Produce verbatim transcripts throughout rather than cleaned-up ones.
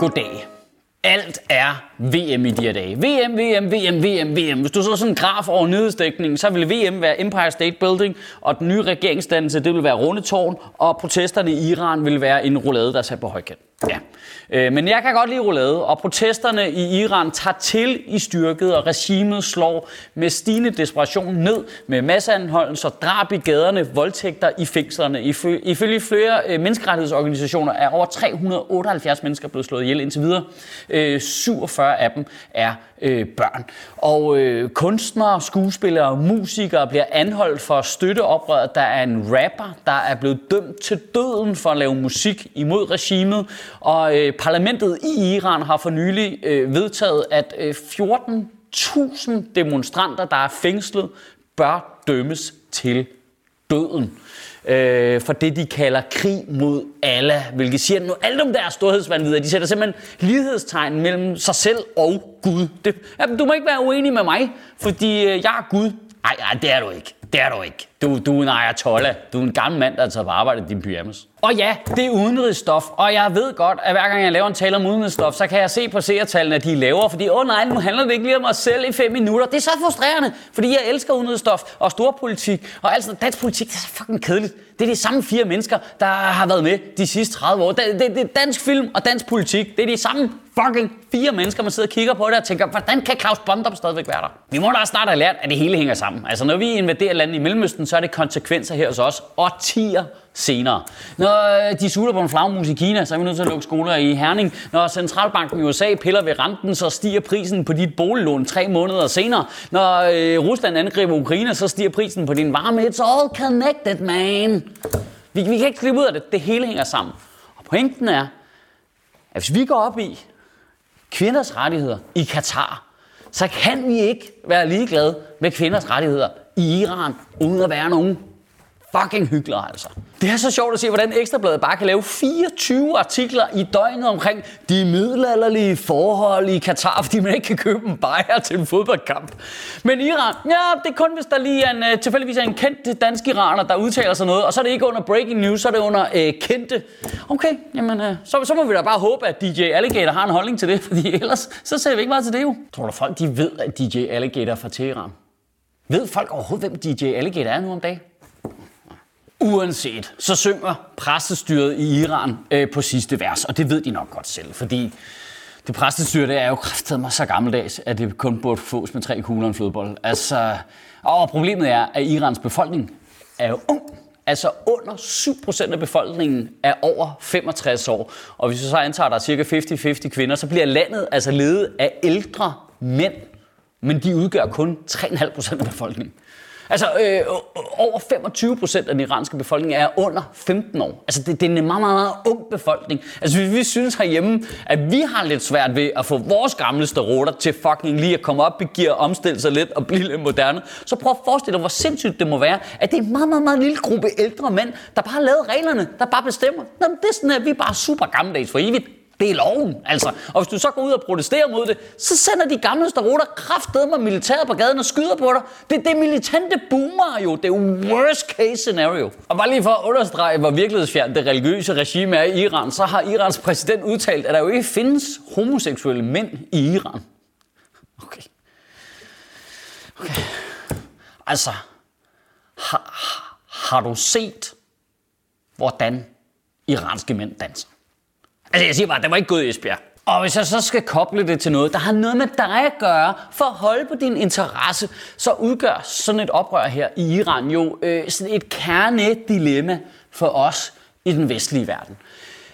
Goddag. Alt er V M i de her dage. V M, V M, V M, V M, V M. Hvis du så sådan en graf over nyhedsdækningen, så vil V M være Empire State Building, og den nye regeringsdannelse, det vil være Rundetårn, og protesterne i Iran vil være en roulade, der sat på højkant. Ja. Øh, men jeg kan godt lide roulade, og protesterne i Iran tager til i styrket, og regimet slår med stigende desperation ned med masseanholdelser, drab i gaderne, voldtægter i fængslerne. Ifø- ifølge flere øh, menneskerettighedsorganisationer er over tre hundrede og otteoghalvfjerds mennesker blevet slået ihjel indtil videre. Øh, syvogfyrre af dem er øh, børn. Og øh, kunstnere, skuespillere og musikere bliver anholdt for at støtte oprøret. Der er en rapper, der er blevet dømt til døden for at lave musik imod regimet. Og øh, parlamentet i Iran har for nylig øh, vedtaget, at øh, fjorten tusind demonstranter, der er fængslet, bør dømmes til døden. Øh, for det, de kalder krig mod Allah, hvilket siger, at nu alt om deres storhedsvanvid, de sætter simpelthen lighedstegn mellem sig selv og Gud. Det, jamen, du må ikke være uenig med mig, fordi øh, jeg er Gud. Nej, nej, det er du ikke. Det er du ikke. Du, du er en ayatollah. Du er en gammel mand, der tager på arbejde i din pyjamas. Og ja, det er udenrigsstof, og jeg ved godt, at hver gang jeg laver en tale om udenrigsstof, så kan jeg se på seertallene, at de er lavere, fordi åh nej, nu handler det ikke lige om os selv i fem minutter. Det er så frustrerende, fordi jeg elsker udenrigsstof og storpolitik, og altså dansk politik, det er så fucking kedeligt. Det er de samme fire mennesker, der har været med de sidste tredive år. Det, det, det er dansk film og dansk politik. Det er de samme fucking fire mennesker, man sidder og kigger på det og tænker, hvordan kan Klaus Bondum stadigvæk være der? Vi må da også snart have lært, at det hele hænger sammen. Altså når vi invaderer landet i Mellemøsten, så er det konsekvenser her hos os årtier senere. Når de sutter på en flagmus i Kina, så er vi nødt til at lukke skoler i Herning. Når centralbanken i U S A piller ved renten, så stiger prisen på dit boliglån tre måneder senere. Når øh, Rusland angriber Ukraine, så stiger prisen på din varme. It's all connected, man. Vi, vi kan ikke slippe ud af det. Det hele hænger sammen. Og pointen er, at hvis vi går op i kvinders rettigheder i Katar, så kan vi ikke være ligeglade med kvinders rettigheder i Iran, uden at være nogen fucking hyggeligere, altså. Det er så sjovt at se, hvordan Ekstrabladet bare kan lave fireogtyve artikler i døgnet omkring de middelalderlige forhold i Katar, fordi man ikke kan købe en bajer til en fodboldkamp. Men Iran, ja, det er kun, hvis der lige er en, tilfældigvis er en kendt dansk iraner, der udtaler sig noget, og så er det ikke under breaking news, så er det under øh, kendte. Okay, jamen, øh, så, så må vi da bare håbe, at D J Alligator har en holdning til det, fordi ellers så ser vi ikke meget til det jo. Tror du, folk de ved, at D J Alligator er fra Teheran? Ved folk overhovedet, hvem D J Alligator er nu om dagen? Uanset, så synger præstestyret i Iran øh, på sidste vers, og det ved de nok godt selv, fordi det præstestyre, det er jo kraftedeme så gammeldags, at det kun burde fås med tre kugler og en flødebold. Altså, og problemet er, at Irans befolkning er jo ung. Altså under syv procent af befolkningen er over femogtres år, og hvis vi så antager, at der er cirka halvtreds-halvtreds kvinder, så bliver landet altså ledet af ældre mænd, men de udgør kun tre komma fem procent af befolkningen. Altså, øh, over femogtyve procent af den iranske befolkning er under femten år. Altså, det, det er en meget, meget, meget ung befolkning. Altså, vi, vi synes herhjemme, at vi har lidt svært ved at få vores gamle starotter til fucking lige at komme op i gear, omstille sig lidt og blive lidt moderne. Så prøv at forestille dig, hvor sindssygt det må være, at det er en meget, meget, meget lille gruppe ældre mænd, der bare har lavet reglerne, der bare bestemmer. Nå, men det er sådan, at vi er bare super gammeldags for evigt. Det er loven, altså. Og hvis du så går ud og protesterer mod det, så sender de gamle starotter kraftedeme militæret på gaden og skyder på dig. Det, det er militante boomere jo. Det er worst case scenario. Og bare lige for at understrege, hvor virkelighedsfjernt det religiøse regime er i Iran, så har Irans præsident udtalt, at der jo ikke findes homoseksuelle mænd i Iran. Okay. Okay. Altså, har, har du set, hvordan iranske mænd danser? Altså, jeg siger bare, det var ikke gået i Esbjerg. Og hvis jeg så skal koble det til noget, der har noget med dig at gøre, for at holde på din interesse, så udgør sådan et oprør her i Iran jo øh, sådan et kernedilemma for os i den vestlige verden.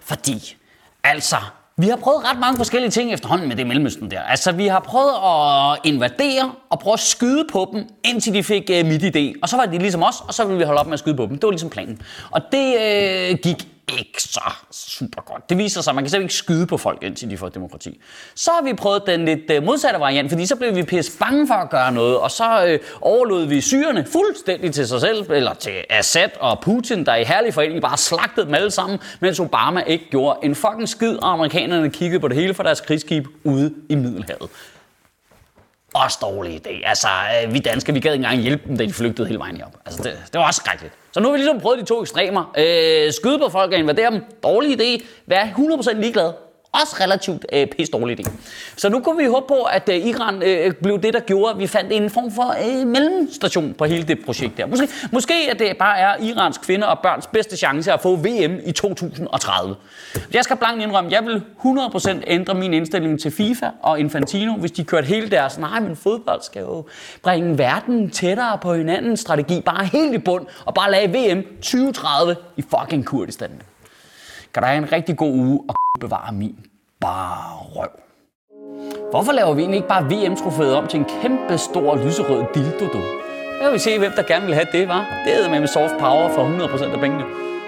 Fordi, altså, Vi har prøvet ret mange forskellige ting efterhånden med det Mellemøsten der. Altså, vi har prøvet at invadere og prøve at skyde på dem, indtil de fik uh, midt idé. Og så var de ligesom os, og så ville vi holde op med at skyde på dem. Det var ligesom planen. Og det øh, gik ikke så super godt. Det viser sig, at man kan simpelthen ikke skyde på folk, indtil de får demokrati. Så har vi prøvet den lidt modsatte variant, fordi så blev vi pisse bange for at gøre noget, og så øh, overlod vi syrerne fuldstændig til sig selv, eller til Assad og Putin, der i herlig forening bare slagtede dem alle sammen, mens Obama ikke gjorde en fucking skid, og amerikanerne kiggede på det hele fra deres krigsskib ude i Middelhavet. Også dårlig idé. Altså, vi danskere, vi gad ikke engang hjælpe dem, da de flygtede hele vejen herop. Altså, det, det var også skrækkeligt. Så nu har vi ligesom prøvet de to ekstremer. Øh, skyde på folk og invadere dem. Dårlig idé. Vær hundrede procent ligeglad. Også relativt øh, pisse dårlig idé. Så nu kunne vi håbe på, at øh, Iran øh, blev det, der gjorde, at vi fandt en form for øh, mellemstation på hele det projekt der. Måske, måske at det bare er Irans kvinder og børns bedste chance at få V M i to tusind og tredive. Jeg skal blankt indrømme, at jeg vil hundrede procent ændre min indstilling til FIFA og Infantino, hvis de kørte hele deres, nej, men fodbold skal jo bringe verden tættere på hinandens strategi, bare helt i bund, og bare lade V M tyve tredive i fucking Kurdistan. Kan der have en rigtig god uge og bevare min bare røv. Hvorfor laver vi egentlig ikke bare V M-trofæet om til en kæmpe stor lyserød dildo? Jeg vil se, hvem der gerne vil have det, var. Det er med med soft power for hundrede procent af pengene.